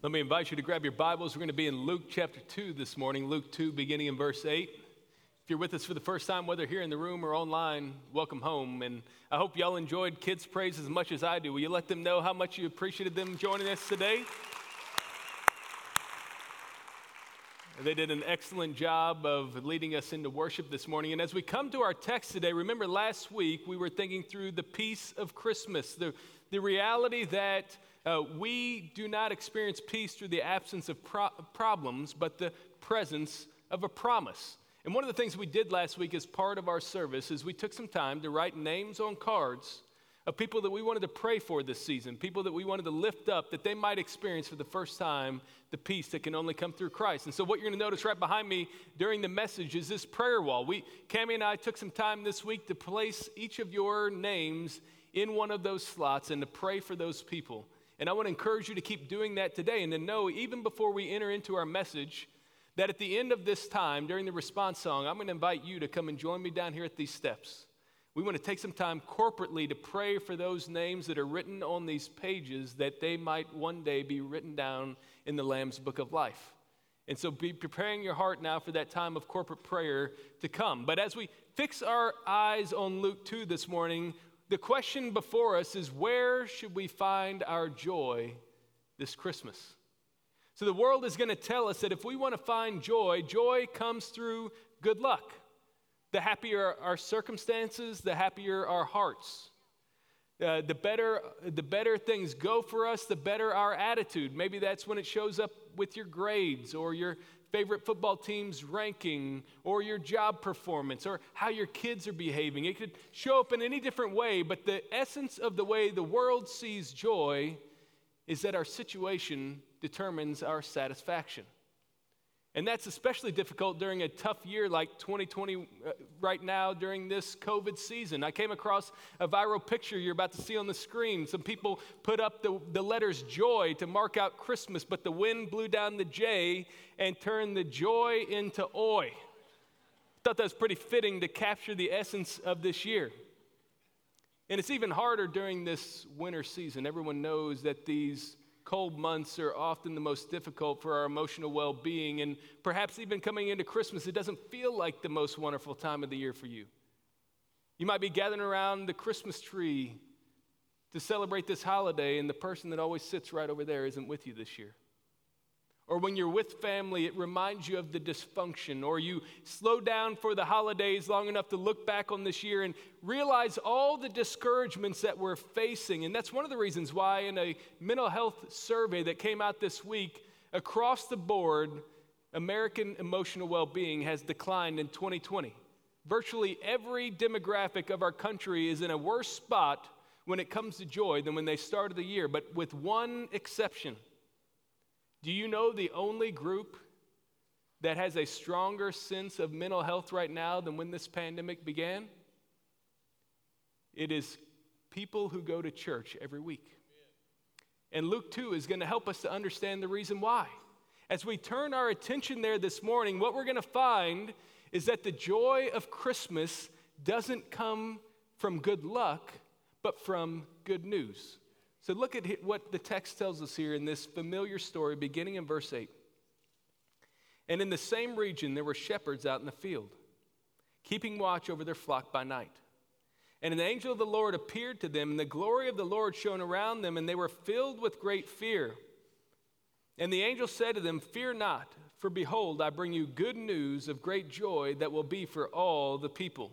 Let me invite you to grab your Bibles. We're going to be in Luke chapter 2 this morning, Luke 2 beginning in verse 8. If you're with us for the first time, whether here in the room or online, welcome home. And I hope y'all enjoyed Kids Praise as much as I do. Will you let them know how much you appreciated them joining us today? They did an excellent job of leading us into worship this morning. And as we come to our text today, remember last week we were thinking through the peace of Christmas, the reality that we do not experience peace through the absence of problems, but the presence of a promise. And one of the things we did last week as part of our service is we took some time to write names on cards of people that we wanted to pray for this season, people that we wanted to lift up, that they might experience for the first time the peace that can only come through Christ. And so what you're going to notice right behind me during the message is this prayer wall. Cammie and I took some time this week to place each of your names in one of those slots and to pray for those people. And I want to encourage you to keep doing that today and to know, even before we enter into our message, that at the end of this time, during the response song, I'm going to invite you to come and join me down here at these steps. We want to take some time corporately to pray for those names that are written on these pages, that they might one day be written down in the Lamb's Book of Life. And so be preparing your heart now for that time of corporate prayer to come. But as we fix our eyes on Luke 2 this morning, the question before us is, where should we find our joy this Christmas? So the world is going to tell us that if we want to find joy, joy comes through good luck. The happier our circumstances, the happier our hearts. The better things go for us, the better our attitude. Maybe that's when it shows up with your grades or your favorite football team's ranking or your job performance or how your kids are behaving. It could show up in any different way, but the essence of the way the world sees joy is that our situation determines our satisfaction. And that's especially difficult during a tough year like 2020 right now during this COVID season. I came across a viral picture you're about to see on the screen. Some people put up the letters joy to mark out Christmas, but the wind blew down the J and turned the joy into oi. I thought that was pretty fitting to capture the essence of this year. And it's even harder during this winter season. Everyone knows that these cold months are often the most difficult for our emotional well-being, and perhaps even coming into Christmas, it doesn't feel like the most wonderful time of the year for you. You might be gathering around the Christmas tree to celebrate this holiday, and the person that always sits right over there isn't with you this year. Or when you're with family, it reminds you of the dysfunction, or you slow down for the holidays long enough to look back on this year and realize all the discouragements that we're facing. And that's one of the reasons why in a mental health survey that came out this week, across the board, American emotional well-being has declined in 2020. Virtually every demographic of our country is in a worse spot when it comes to joy than when they started the year, but with one exception. Do you know the only group that has a stronger sense of mental health right now than when this pandemic began? It is people who go to church every week. And Luke 2 is going to help us to understand the reason why. As we turn our attention there this morning, what we're going to find is that the joy of Christmas doesn't come from good luck, but from good news. So look at what the text tells us here in this familiar story, beginning in verse 8. And in the same region, there were shepherds out in the field, keeping watch over their flock by night. And an angel of the Lord appeared to them, and the glory of the Lord shone around them, and they were filled with great fear. And the angel said to them, "Fear not, for behold, I bring you good news of great joy that will be for all the people.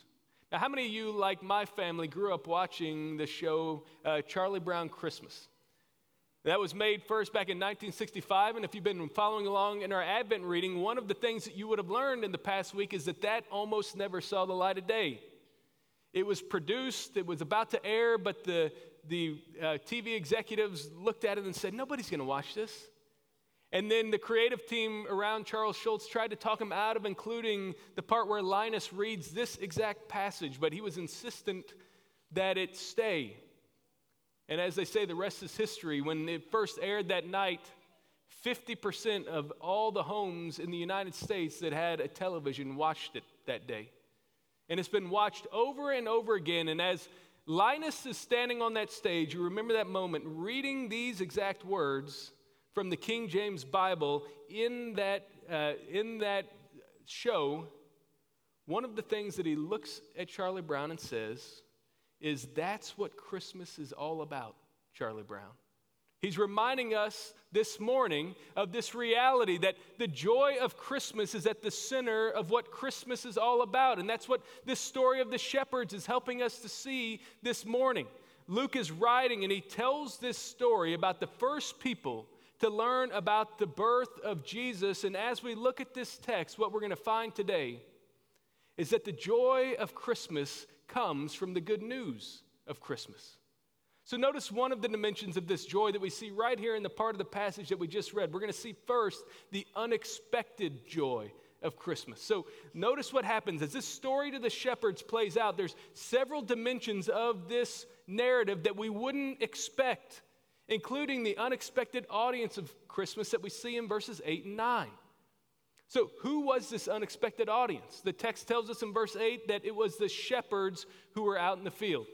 Now, how many of you, like my family, grew up watching the show Charlie Brown Christmas? That was made first back in 1965, and if you've been following along in our Advent reading, one of the things that you would have learned in the past week is that almost never saw the light of day. It was produced, it was about to air, but the TV executives looked at it and said, "Nobody's going to watch this." And then the creative team around Charles Schulz tried to talk him out of including the part where Linus reads this exact passage, but he was insistent that it stay. And as they say, the rest is history. When it first aired that night, 50% of all the homes in the United States that had a television watched it that day. And it's been watched over and over again. And as Linus is standing on that stage, you remember that moment, reading these exact words from the King James Bible in that show, one of the things that he looks at Charlie Brown and says is, "That's what Christmas is all about, Charlie Brown." He's reminding us this morning of this reality that the joy of Christmas is at the center of what Christmas is all about. And that's what this story of the shepherds is helping us to see this morning. Luke is writing and he tells this story about the first people to learn about the birth of Jesus. And as we look at this text, what we're going to find today is that the joy of Christmas comes from the good news of Christmas. So notice one of the dimensions of this joy that we see right here in the part of the passage that we just read. We're going to see first the unexpected joy of Christmas. So notice what happens as this story to the shepherds plays out. There's several dimensions of this narrative that we wouldn't expect, including the unexpected audience of Christmas that we see in verses 8 and 9. So who was this unexpected audience? The text tells us in verse 8 that it was the shepherds who were out in the field.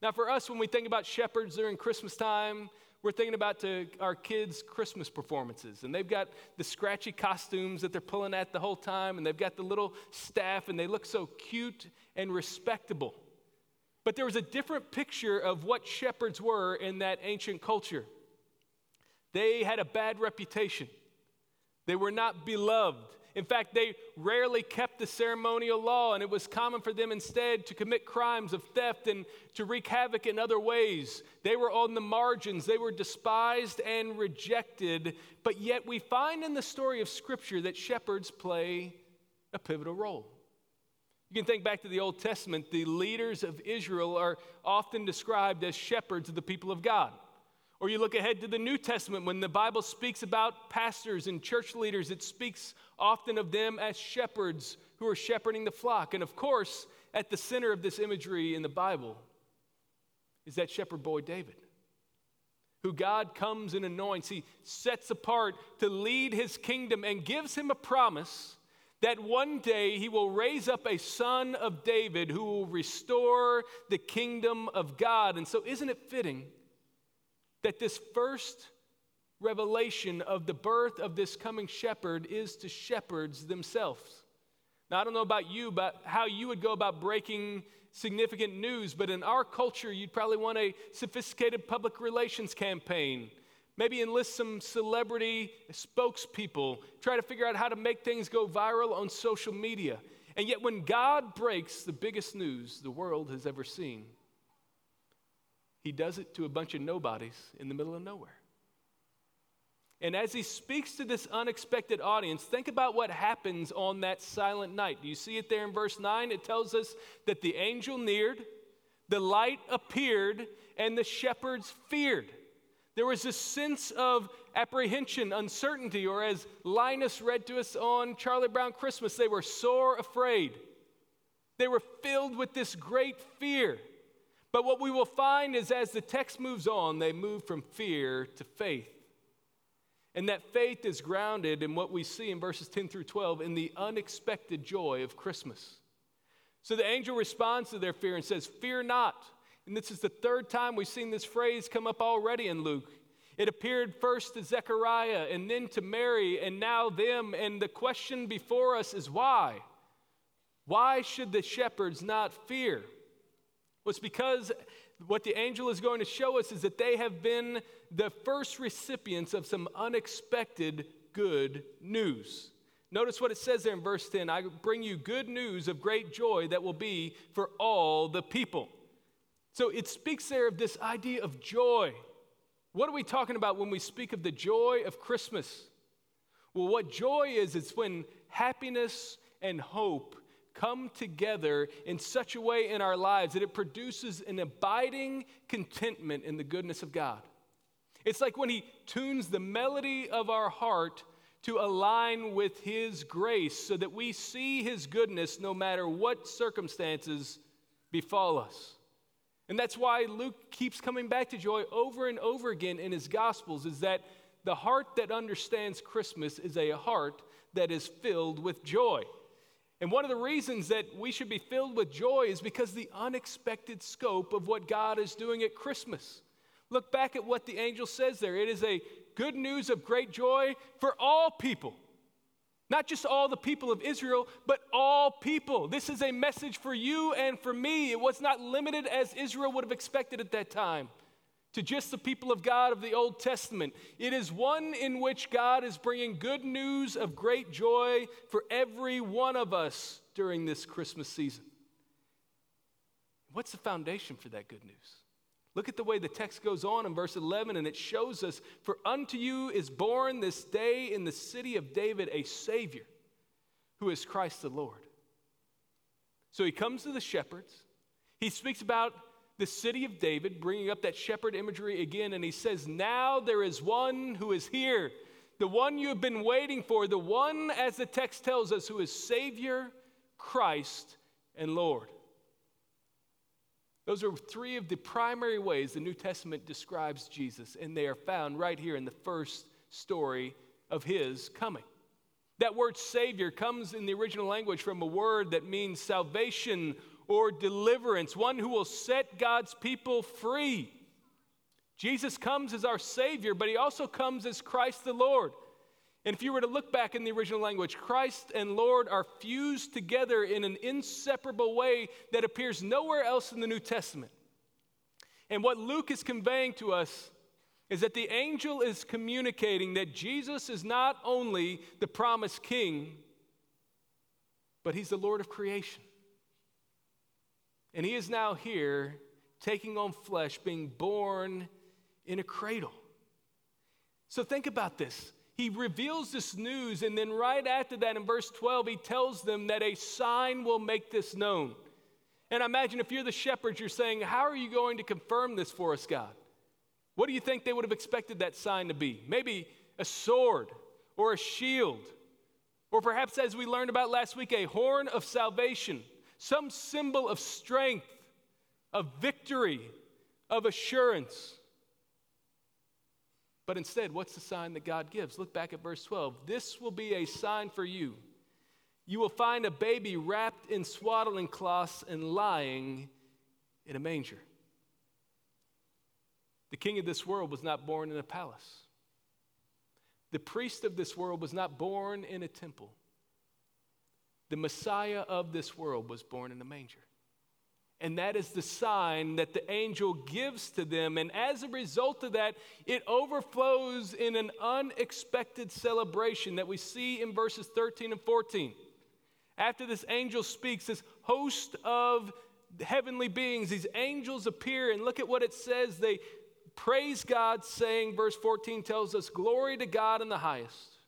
Now for us, when we think about shepherds during Christmas time, we're thinking about our kids' Christmas performances. And they've got the scratchy costumes that they're pulling at the whole time. And they've got the little staff. And they look so cute and respectable. But there was a different picture of what shepherds were in that ancient culture. They had a bad reputation. They were not beloved. In fact, they rarely kept the ceremonial law, and it was common for them instead to commit crimes of theft and to wreak havoc in other ways. They were on the margins. They were despised and rejected. But yet we find in the story of Scripture that shepherds play a pivotal role. You can think back to the Old Testament. The leaders of Israel are often described as shepherds of the people of God. Or you look ahead to the New Testament, when the Bible speaks about pastors and church leaders, it speaks often of them as shepherds who are shepherding the flock. And of course, at the center of this imagery in the Bible is that shepherd boy David, who God comes and anoints. He sets apart to lead his kingdom and gives him a promise that one day he will raise up a son of David who will restore the kingdom of God. And so isn't it fitting that this first revelation of the birth of this coming shepherd is to shepherds themselves? Now, I don't know about you, but how you would go about breaking significant news, but in our culture, you'd probably want a sophisticated public relations campaign. Maybe enlist some celebrity spokespeople, try to figure out how to make things go viral on social media. And yet when God breaks the biggest news the world has ever seen, he does it to a bunch of nobodies in the middle of nowhere. And as he speaks to this unexpected audience, think about what happens on that silent night. Do you see it there in verse 9? It tells us that the angel neared, the light appeared, and the shepherds feared. There was a sense of apprehension, uncertainty, or as Linus read to us on Charlie Brown Christmas, they were sore afraid. They were filled with this great fear. But what we will find is as the text moves on, they move from fear to faith. And that faith is grounded in what we see in verses 10 through 12 in the unexpected joy of Christmas. So the angel responds to their fear and says, "Fear not." And this is the third time we've seen this phrase come up already in Luke. It appeared first to Zechariah and then to Mary and now them. And the question before us is why? Why should the shepherds not fear? It's because what the angel is going to show us is that they have been the first recipients of some unexpected good news. Notice what it says there in verse 10. "I bring you good news of great joy that will be for all the people." So it speaks there of this idea of joy. What are we talking about when we speak of the joy of Christmas? Well, what joy is, it's when happiness and hope come together in such a way in our lives that it produces an abiding contentment in the goodness of God. It's like when he tunes the melody of our heart to align with his grace so that we see his goodness no matter what circumstances befall us. And that's why Luke keeps coming back to joy over and over again in his Gospels, is that the heart that understands Christmas is a heart that is filled with joy. And one of the reasons that we should be filled with joy is because the unexpected scope of what God is doing at Christmas. Look back at what the angel says there. It is a good news of great joy for all people. Not just all the people of Israel, but all people. This is a message for you and for me. It was not limited, as Israel would have expected at that time, to just the people of God of the Old Testament. It is one in which God is bringing good news of great joy for every one of us during this Christmas season. What's the foundation for that good news? Look at the way the text goes on in verse 11, and it shows us, "For unto you is born this day in the city of David a Savior, who is Christ the Lord." So he comes to the shepherds. He speaks about the city of David, bringing up that shepherd imagery again, and he says, "Now there is one who is here, the one you have been waiting for, the one," as the text tells us, "who is Savior, Christ, and Lord." Those are three of the primary ways the New Testament describes Jesus, and they are found right here in the first story of his coming. That word Savior comes in the original language from a word that means salvation or deliverance, one who will set God's people free. Jesus comes as our Savior, but he also comes as Christ the Lord. And if you were to look back in the original language, Christ and Lord are fused together in an inseparable way that appears nowhere else in the New Testament. And what Luke is conveying to us is that the angel is communicating that Jesus is not only the promised king, but he's the Lord of creation. And he is now here, taking on flesh, being born in a cradle. So think about this. He reveals this news, and then right after that in verse 12, he tells them that a sign will make this known. And I imagine if you're the shepherds, you're saying, "How are you going to confirm this for us, God?" What do you think they would have expected that sign to be? Maybe a sword or a shield, or perhaps, as we learned about last week, a horn of salvation. Some symbol of strength, of victory, of assurance. But instead, what's the sign that God gives? Look back at verse 12. "This will be a sign for you. You will find a baby wrapped in swaddling cloths and lying in a manger." The king of this world was not born in a palace. The priest of this world was not born in a temple. The Messiah of this world was born in a manger. And that is the sign that the angel gives to them. And as a result of that, it overflows in an unexpected celebration that we see in verses 13 and 14. After this angel speaks, this host of heavenly beings, these angels appear, and look at what it says. They praise God, saying, verse 14 tells us, "Glory to God in the highest,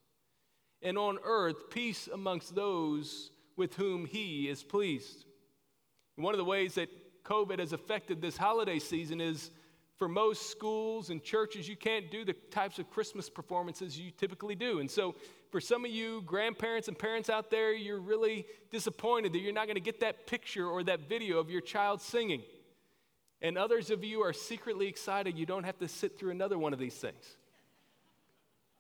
and on earth peace amongst those with whom he is pleased." And one of the ways that COVID has affected this holiday season is, for most schools and churches, you can't do the types of Christmas performances you typically do. And so for some of you grandparents and parents out there, you're really disappointed that you're not going to get that picture or that video of your child singing. And others of you are secretly excited you don't have to sit through another one of these things.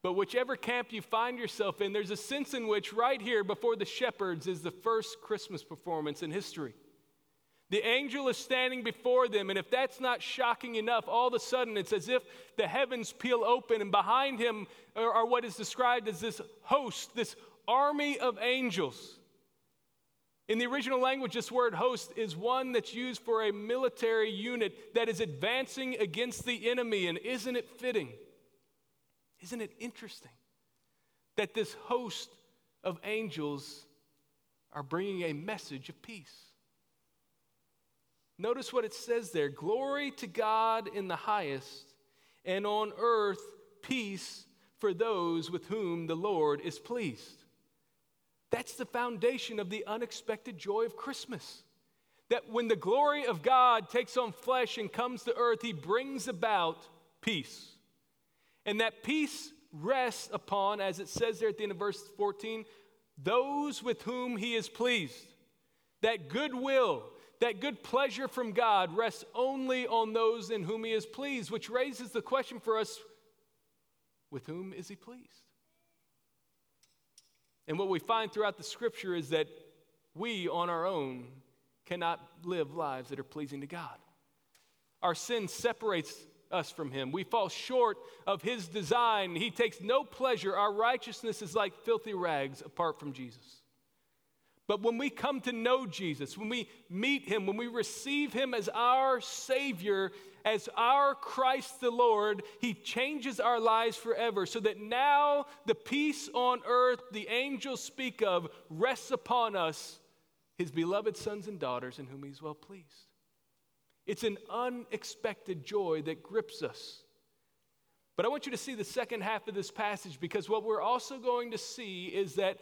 But whichever camp you find yourself in, there's a sense in which right here before the shepherds is the first Christmas performance in history. The angel is standing before them, and if that's not shocking enough, all of a sudden it's as if the heavens peel open, and behind him are what is described as this host, this army of angels. In the original language, this word host is one that's used for a military unit that is advancing against the enemy, and isn't it fitting? Isn't it interesting that this host of angels are bringing a message of peace? Notice what it says there. "Glory to God in the highest, and on earth peace for those with whom the Lord is pleased." That's the foundation of the unexpected joy of Christmas. That when the glory of God takes on flesh and comes to earth, he brings about peace. And that peace rests upon, as it says there at the end of verse 14, those with whom he is pleased. That goodwill, that good pleasure from God rests only on those in whom he is pleased, which raises the question for us, with whom is he pleased? And what we find throughout the scripture is that we on our own cannot live lives that are pleasing to God. Our sin separates us from him. We fall short of his design. He takes no pleasure. Our righteousness is like filthy rags apart from Jesus. But when we come to know Jesus, when we meet him, when we receive him as our Savior, as our Christ the Lord, he changes our lives forever so that now the peace on earth the angels speak of rests upon us, his beloved sons and daughters in whom he's well pleased. It's an unexpected joy that grips us. But I want you to see the second half of this passage, because what we're also going to see is that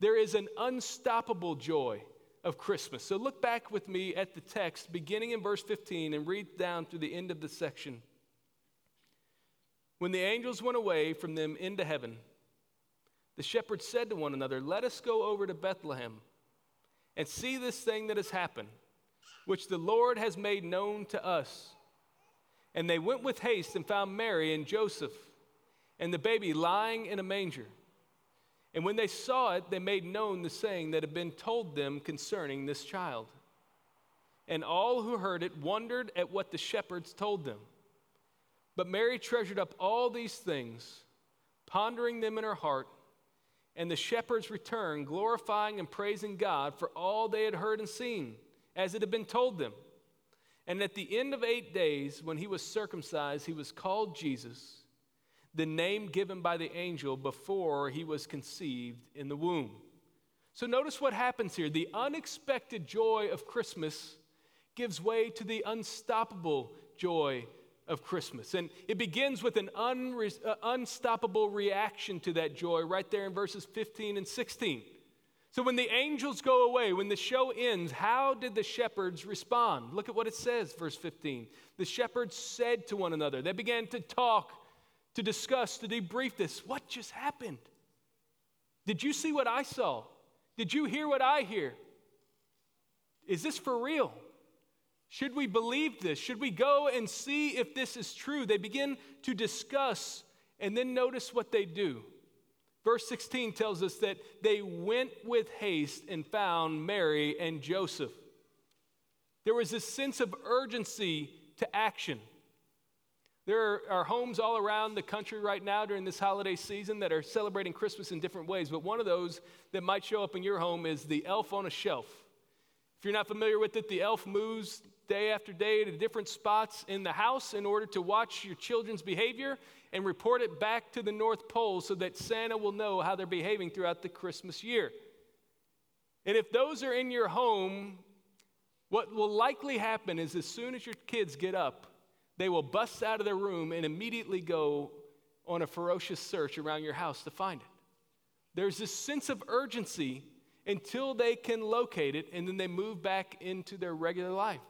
there is an unstoppable joy of Christmas. So look back with me at the text, beginning in verse 15, and read down through the end of the section. When the angels went away from them into heaven, the shepherds said to one another, "Let us go over to Bethlehem and see this thing that has happened, which the Lord has made known to us." And they went with haste and found Mary and Joseph and the baby lying in a manger. And when they saw it, they made known the saying that had been told them concerning this child. And all who heard it wondered at what the shepherds told them. But Mary treasured up all these things, pondering them in her heart. And the shepherds returned, glorifying and praising God for all they had heard and seen, as it had been told them. And at the end of 8 days, when he was circumcised, he was called Jesus, the name given by the angel before he was conceived in the womb. So notice what happens here. The unexpected joy of Christmas gives way to the unstoppable joy of Christmas. And it begins with an unstoppable reaction to that joy right there in verses 15 and 16. So when the angels go away, when the show ends, how did the shepherds respond? Look at what it says, verse 15. The shepherds said to one another. They began to talk, to discuss, to debrief this. What just happened? Did you see what I saw? Did you hear what I hear? Is this for real? Should we believe this? Should we go and see if this is true? They begin to discuss, and then notice what they do. Verse 16 tells us that they went with haste and found Mary and Joseph. There was a sense of urgency to action. There are homes all around the country right now during this holiday season that are celebrating Christmas in different ways, but one of those that might show up in your home is the elf on a shelf. If you're not familiar with it, the elf moves day after day to different spots in the house in order to watch your children's behavior and report it back to the North Pole so that Santa will know how they're behaving throughout the Christmas year. And if those are in your home, what will likely happen is as soon as your kids get up, they will bust out of their room and immediately go on a ferocious search around your house to find it. There's this sense of urgency until they can locate it, and then they move back into their regular life.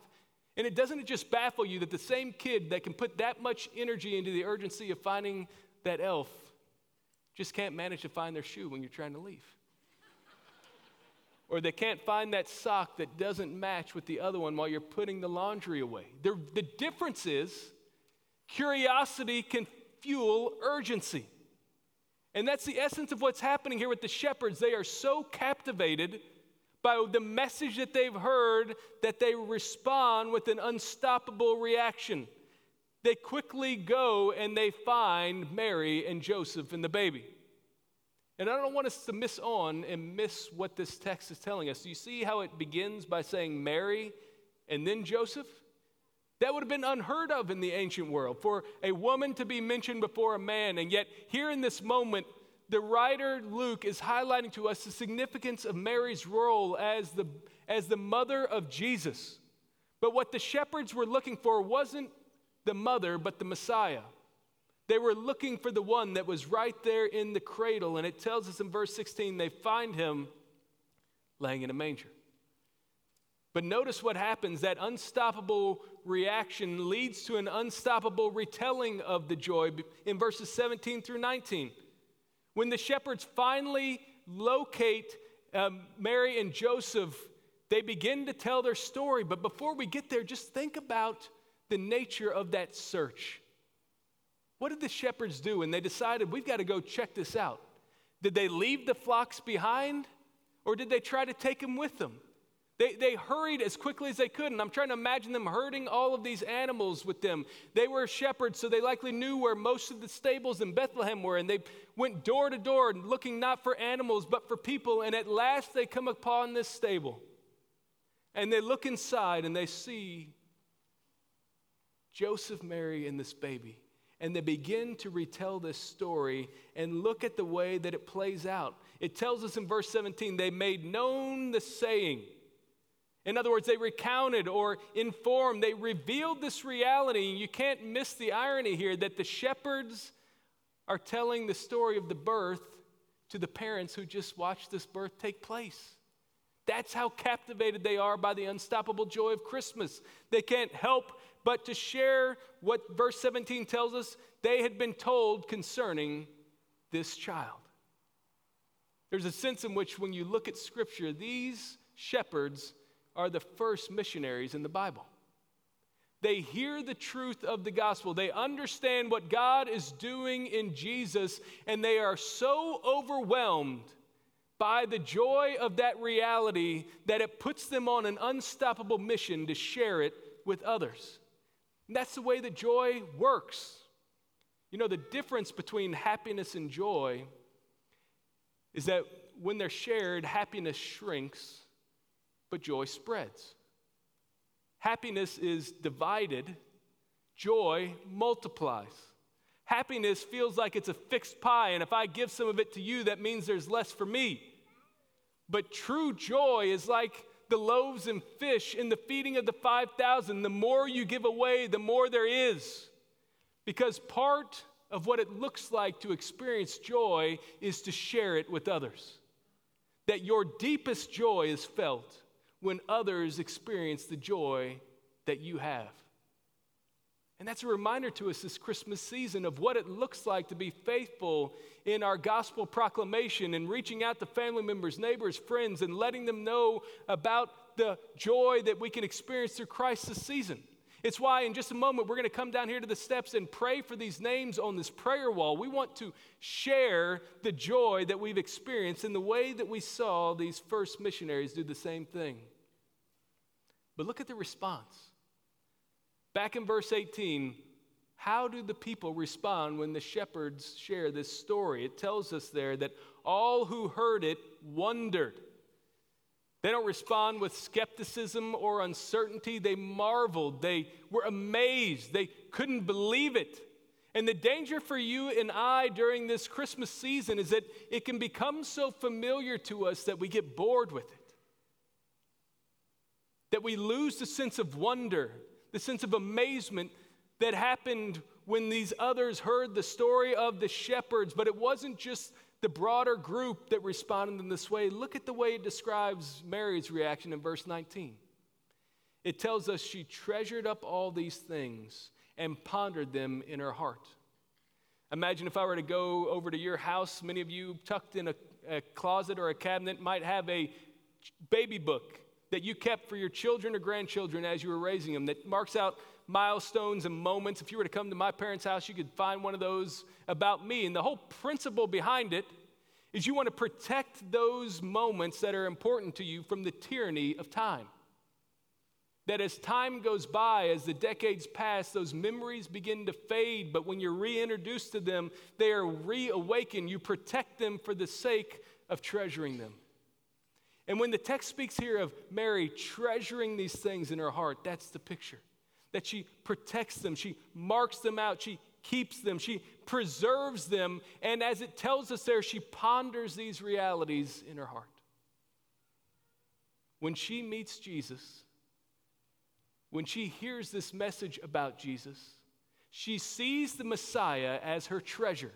And it doesn't just baffle you that the same kid that can put that much energy into the urgency of finding that elf just can't manage to find their shoe when you're trying to leave. Or they can't find that sock that doesn't match with the other one while you're putting the laundry away. The difference is curiosity can fuel urgency. And that's the essence of what's happening here with the shepherds. They are so captivated by the message that they've heard, that they respond with an unstoppable reaction. They quickly go and they find Mary and Joseph and the baby. And I don't want us to miss on and miss what this text is telling us. Do you see how it begins by saying Mary and then Joseph? That would have been unheard of in the ancient world, for a woman to be mentioned before a man. And yet here in this moment, the writer Luke is highlighting to us the significance of Mary's role as the mother of Jesus. But what the shepherds were looking for wasn't the mother, but the Messiah. They were looking for the one that was right there in the cradle. And it tells us in verse 16, they find him laying in a manger. But notice what happens, that unstoppable reaction leads to an unstoppable retelling of the joy in verses 17 through 19. When the shepherds finally locate Mary and Joseph, they begin to tell their story. But before we get there, just think about the nature of that search. What did the shepherds do when they decided, we've got to go check this out? Did they leave the flocks behind, or did they try to take them with them? They hurried as quickly as they could, and I'm trying to imagine them herding all of these animals with them. They were shepherds, so they likely knew where most of the stables in Bethlehem were, and they went door to door looking not for animals but for people, and at last they come upon this stable. And they look inside, and they see Joseph, Mary, and this baby. And they begin to retell this story, and look at the way that it plays out. It tells us in verse 17, they made known the saying. In other words, they recounted or informed. They revealed this reality. And you can't miss the irony here that the shepherds are telling the story of the birth to the parents who just watched this birth take place. That's how captivated they are by the unstoppable joy of Christmas. They can't help but to share what verse 17 tells us they had been told concerning this child. There's a sense in which when you look at Scripture, these shepherds are the first missionaries in the Bible. They hear the truth of the gospel. They understand what God is doing in Jesus, and they are so overwhelmed by the joy of that reality that it puts them on an unstoppable mission to share it with others. And that's the way that joy works. You know, the difference between happiness and joy is that when they're shared, happiness shrinks, but joy spreads. Happiness is divided, joy multiplies. Happiness feels like it's a fixed pie, and if I give some of it to you, that means there's less for me. But true joy is like the loaves and fish in the feeding of the 5,000. The more you give away, the more there is. Because part of what it looks like to experience joy is to share it with others. That your deepest joy is felt when others experience the joy that you have. And that's a reminder to us this Christmas season of what it looks like to be faithful in our gospel proclamation and reaching out to family members, neighbors, friends, and letting them know about the joy that we can experience through Christ this season. It's why in just a moment we're going to come down here to the steps and pray for these names on this prayer wall. We want to share the joy that we've experienced in the way that we saw these first missionaries do the same thing. But look at the response. Back in verse 18, how do the people respond when the shepherds share this story? It tells us there that all who heard it wondered. They don't respond with skepticism or uncertainty. They marveled. They were amazed. They couldn't believe it. And the danger for you and I during this Christmas season is that it can become so familiar to us that we get bored with it, that we lose the sense of wonder, the sense of amazement that happened when these others heard the story of the shepherds. But it wasn't just the broader group that responded in this way. Look at the way it describes Mary's reaction in verse 19. It tells us she treasured up all these things and pondered them in her heart. Imagine if I were to go over to your house, many of you tucked in a closet or a cabinet might have a baby book that you kept for your children or grandchildren as you were raising them, that marks out milestones and moments. If you were to come to my parents' house, you could find one of those about me. And the whole principle behind it is you want to protect those moments that are important to you from the tyranny of time. That as time goes by, as the decades pass, those memories begin to fade. But when you're reintroduced to them, they are reawakened. You protect them for the sake of treasuring them. And when the text speaks here of Mary treasuring these things in her heart, that's the picture. That she protects them, she marks them out, she keeps them, she preserves them, and as it tells us there, she ponders these realities in her heart. When she meets Jesus, when she hears this message about Jesus, she sees the Messiah as her treasure.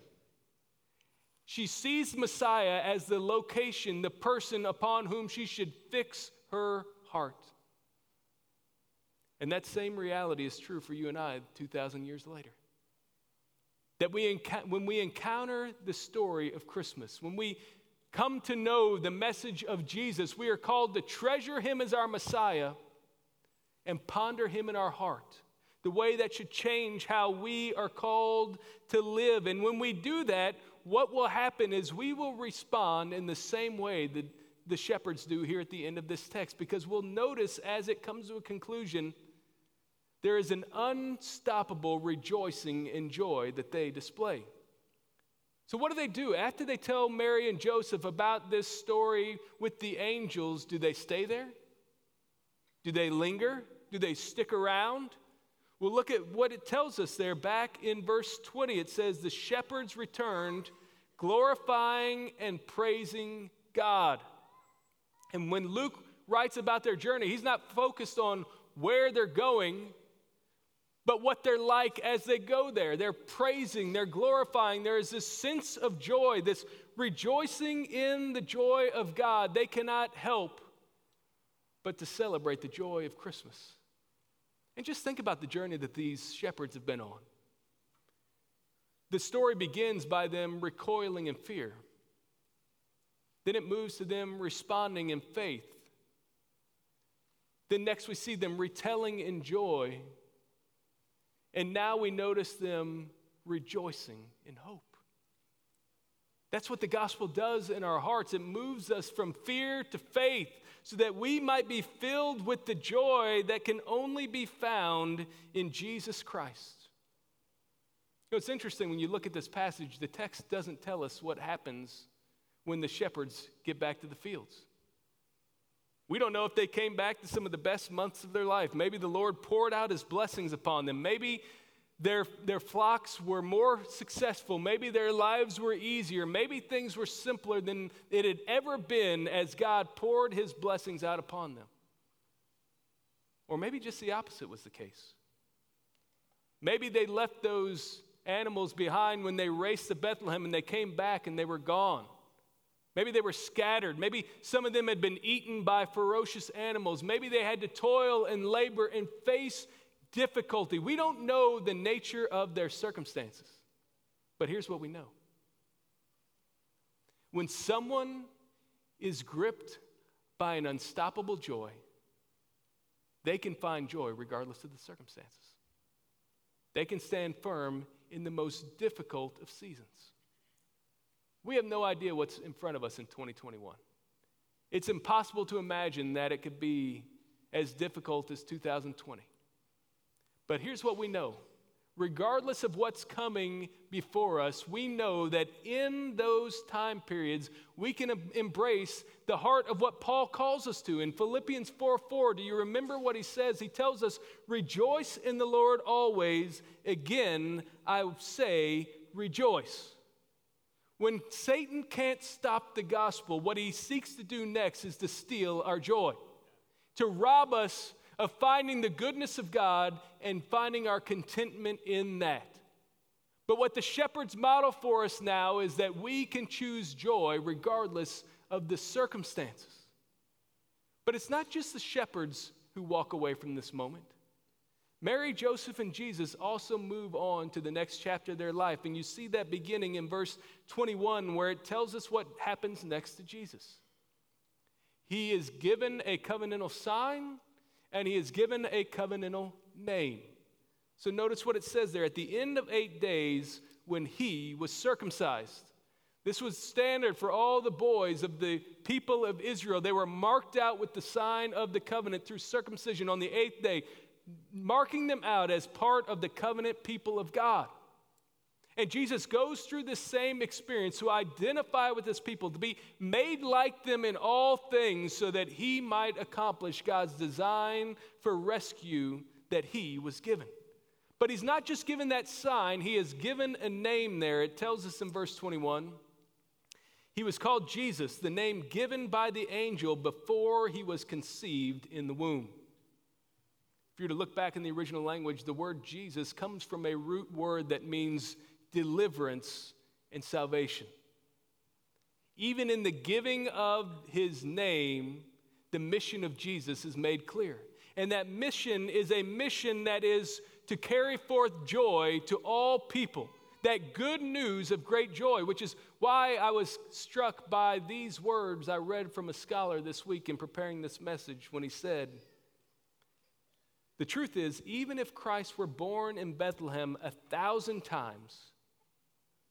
She sees Messiah as the location, the person upon whom she should fix her heart. And that same reality is true for you and I 2,000 years later. That when we encounter the story of Christmas, when we come to know the message of Jesus, we are called to treasure him as our Messiah and ponder him in our heart. The way that should change how we are called to live. And when we do that, what will happen is we will respond in the same way that the shepherds do here at the end of this text, because we'll notice as it comes to a conclusion, there is an unstoppable rejoicing and joy that they display. So what do they do? After they tell Mary and Joseph about this story with the angels, do they stay there? Do they linger? Do they stick around? Well, look at what it tells us there back in verse 20. It says, the shepherds returned, glorifying and praising God. And when Luke writes about their journey, he's not focused on where they're going, but what they're like as they go there. They're praising, they're glorifying. There is this sense of joy, this rejoicing in the joy of God. They cannot help but to celebrate the joy of Christmas. And just think about the journey that these shepherds have been on. The story begins by them recoiling in fear. Then it moves to them responding in faith. Then next we see them retelling in joy. And now we notice them rejoicing in hope. That's what the gospel does in our hearts. It moves us from fear to faith so that we might be filled with the joy that can only be found in Jesus Christ. You know, it's interesting when you look at this passage, the text doesn't tell us what happens when the shepherds get back to the fields. We don't know if they came back to some of the best months of their life. Maybe the Lord poured out his blessings upon them. Maybe their flocks were more successful. Maybe their lives were easier. Maybe things were simpler than it had ever been as God poured his blessings out upon them. Or maybe just the opposite was the case. Maybe they left those animals behind when they raced to Bethlehem and they came back and they were gone. Maybe they were scattered. Maybe some of them had been eaten by ferocious animals. Maybe they had to toil and labor and face difficulty. We don't know the nature of their circumstances. But here's what we know. When someone is gripped by an unstoppable joy, they can find joy regardless of the circumstances. They can stand firm in the most difficult of seasons. We have no idea what's in front of us in 2021. It's impossible to imagine that it could be as difficult as 2020. But here's what we know. Regardless of what's coming before us, we know that in those time periods, we can embrace the heart of what Paul calls us to. In Philippians 4:4, do you remember what he says? He tells us, rejoice in the Lord always. Again, I say rejoice. When Satan can't stop the gospel, what he seeks to do next is to steal our joy, to rob us of finding the goodness of God and finding our contentment in that. But what the shepherds model for us now is that we can choose joy regardless of the circumstances. But it's not just the shepherds who walk away from this moment. Mary, Joseph, and Jesus also move on to the next chapter of their life. And you see that beginning in verse 21 where it tells us what happens next to Jesus. He is given a covenantal sign and he is given a covenantal name. So notice what it says there. At the end of 8 days when he was circumcised. This was standard for all the boys of the people of Israel. They were marked out with the sign of the covenant through circumcision on the 8th day. Marking them out as part of the covenant people of God. And Jesus goes through this same experience to identify with his people, to be made like them in all things so that he might accomplish God's design for rescue that he was given. But he's not just given that sign, he is given a name there. It tells us in verse 21, he was called Jesus, the name given by the angel before he was conceived in the womb. If you're to look back in the original language, the word Jesus comes from a root word that means deliverance and salvation. Even in the giving of his name, the mission of Jesus is made clear. And that mission is a mission that is to carry forth joy to all people. That good news of great joy, which is why I was struck by these words I read from a scholar this week in preparing this message when he said, the truth is, even if Christ were born in Bethlehem 1,000 times,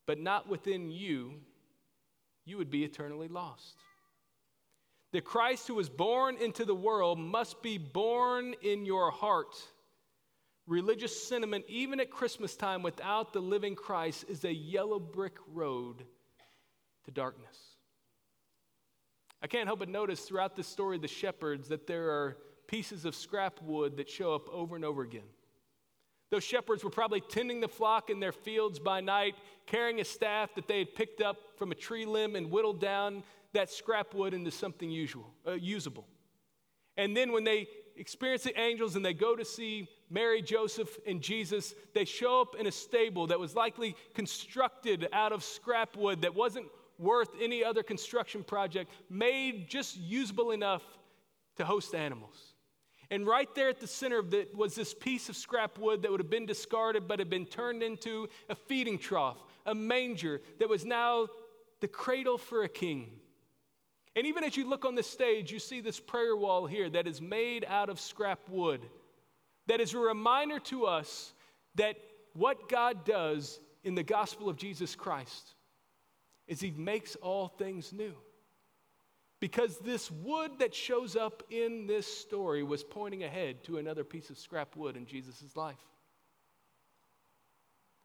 but not within you, you would be eternally lost. The Christ who was born into the world must be born in your heart. Religious sentiment, even at Christmas time, without the living Christ is a yellow brick road to darkness. I can't help but notice throughout the story of the shepherds that there are pieces of scrap wood that show up over and over again. Those shepherds were probably tending the flock in their fields by night, carrying a staff that they had picked up from a tree limb and whittled down that scrap wood into something usable. And then when they experience the angels and they go to see Mary, Joseph, and Jesus, they show up in a stable that was likely constructed out of scrap wood that wasn't worth any other construction project, made just usable enough to host animals. And right there at the center of it was this piece of scrap wood that would have been discarded but had been turned into a feeding trough, a manger that was now the cradle for a king. And even as you look on the stage, you see this prayer wall here that is made out of scrap wood. That is a reminder to us that what God does in the gospel of Jesus Christ is he makes all things new. Because this wood that shows up in this story was pointing ahead to another piece of scrap wood in Jesus' life.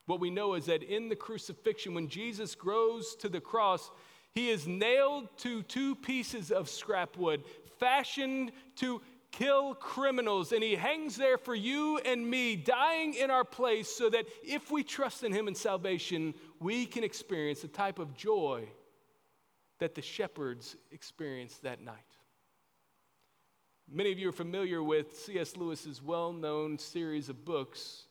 What we know is that in the crucifixion, when Jesus goes to the cross, he is nailed to two pieces of scrap wood, fashioned to kill criminals, and he hangs there for you and me, dying in our place so that if we trust in him in salvation, we can experience the type of joy that the shepherds experienced that night. Many of you are familiar with C.S. Lewis's well-known series of books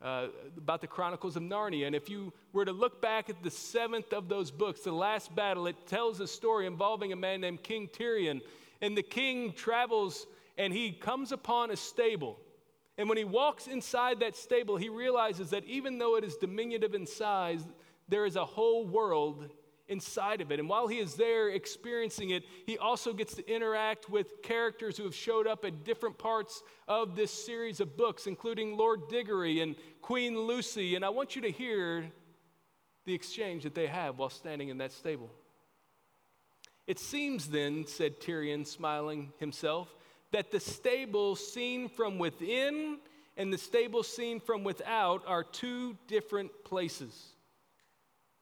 about the Chronicles of Narnia. And if you were to look back at the 7th of those books, The Last Battle, it tells a story involving a man named King Tirian. And the king travels and he comes upon a stable. And when he walks inside that stable, he realizes that even though it is diminutive in size, there is a whole world inside of it. And while he is there experiencing it, he also gets to interact with characters who have showed up at different parts of this series of books, including Lord Digory and Queen Lucy. And I want you to hear the exchange that they have while standing in that stable. It seems then, said Tyrion, smiling himself, that the stable seen from within and the stable seen from without are two different places.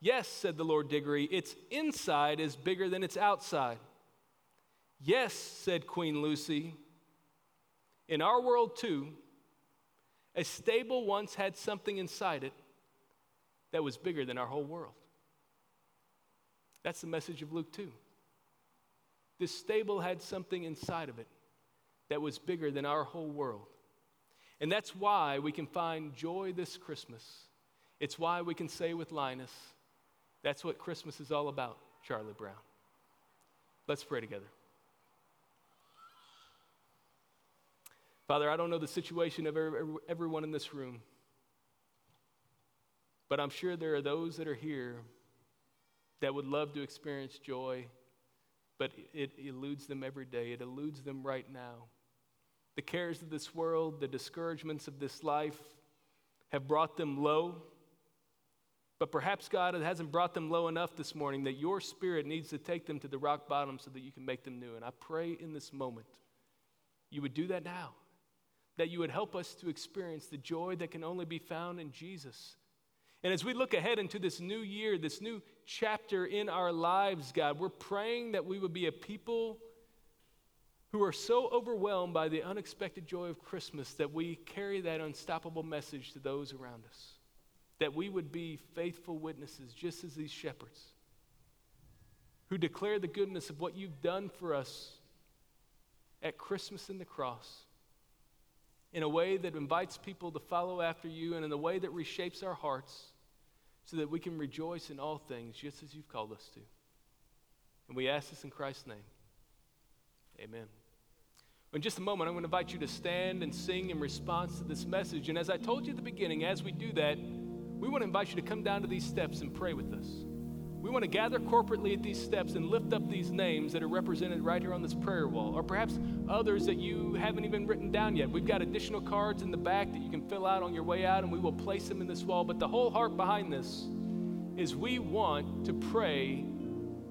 Yes, said the Lord Digory, its inside is bigger than its outside. Yes, said Queen Lucy, in our world too, a stable once had something inside it that was bigger than our whole world. That's the message of Luke 2. This stable had something inside of it that was bigger than our whole world. And that's why we can find joy this Christmas. It's why we can say with Linus, that's what Christmas is all about, Charlie Brown. Let's pray together. Father, I don't know the situation of everyone in this room, but I'm sure there are those that are here that would love to experience joy, but it eludes them every day. It eludes them right now. The cares of this world, the discouragements of this life have brought them low. But perhaps, God, it hasn't brought them low enough this morning that your Spirit needs to take them to the rock bottom so that you can make them new. And I pray in this moment you would do that now, that you would help us to experience the joy that can only be found in Jesus. And as we look ahead into this new year, this new chapter in our lives, God, we're praying that we would be a people who are so overwhelmed by the unexpected joy of Christmas that we carry that unstoppable message to those around us. That we would be faithful witnesses, just as these shepherds, who declare the goodness of what you've done for us at Christmas and the cross in a way that invites people to follow after you and in a way that reshapes our hearts so that we can rejoice in all things, just as you've called us to. And we ask this in Christ's name. Amen. In just a moment, I'm going to invite you to stand and sing in response to this message. And as I told you at the beginning, as we do that, we want to invite you to come down to these steps and pray with us. We want to gather corporately at these steps and lift up these names that are represented right here on this prayer wall, or perhaps others that you haven't even written down yet. We've got additional cards in the back that you can fill out on your way out, and we will place them in this wall. But the whole heart behind this is we want to pray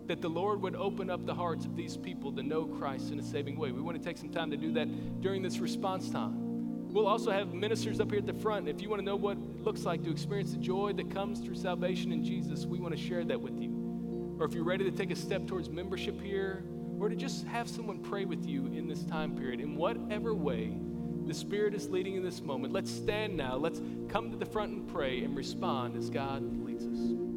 that the Lord would open up the hearts of these people to know Christ in a saving way. We want to take some time to do that during this response time. We'll also have ministers up here at the front. If you want to know what it looks like to experience the joy that comes through salvation in Jesus, we want to share that with you. Or if you're ready to take a step towards membership here, or to just have someone pray with you in this time period, in whatever way the Spirit is leading in this moment, let's stand now. Let's come to the front and pray and respond as God leads us.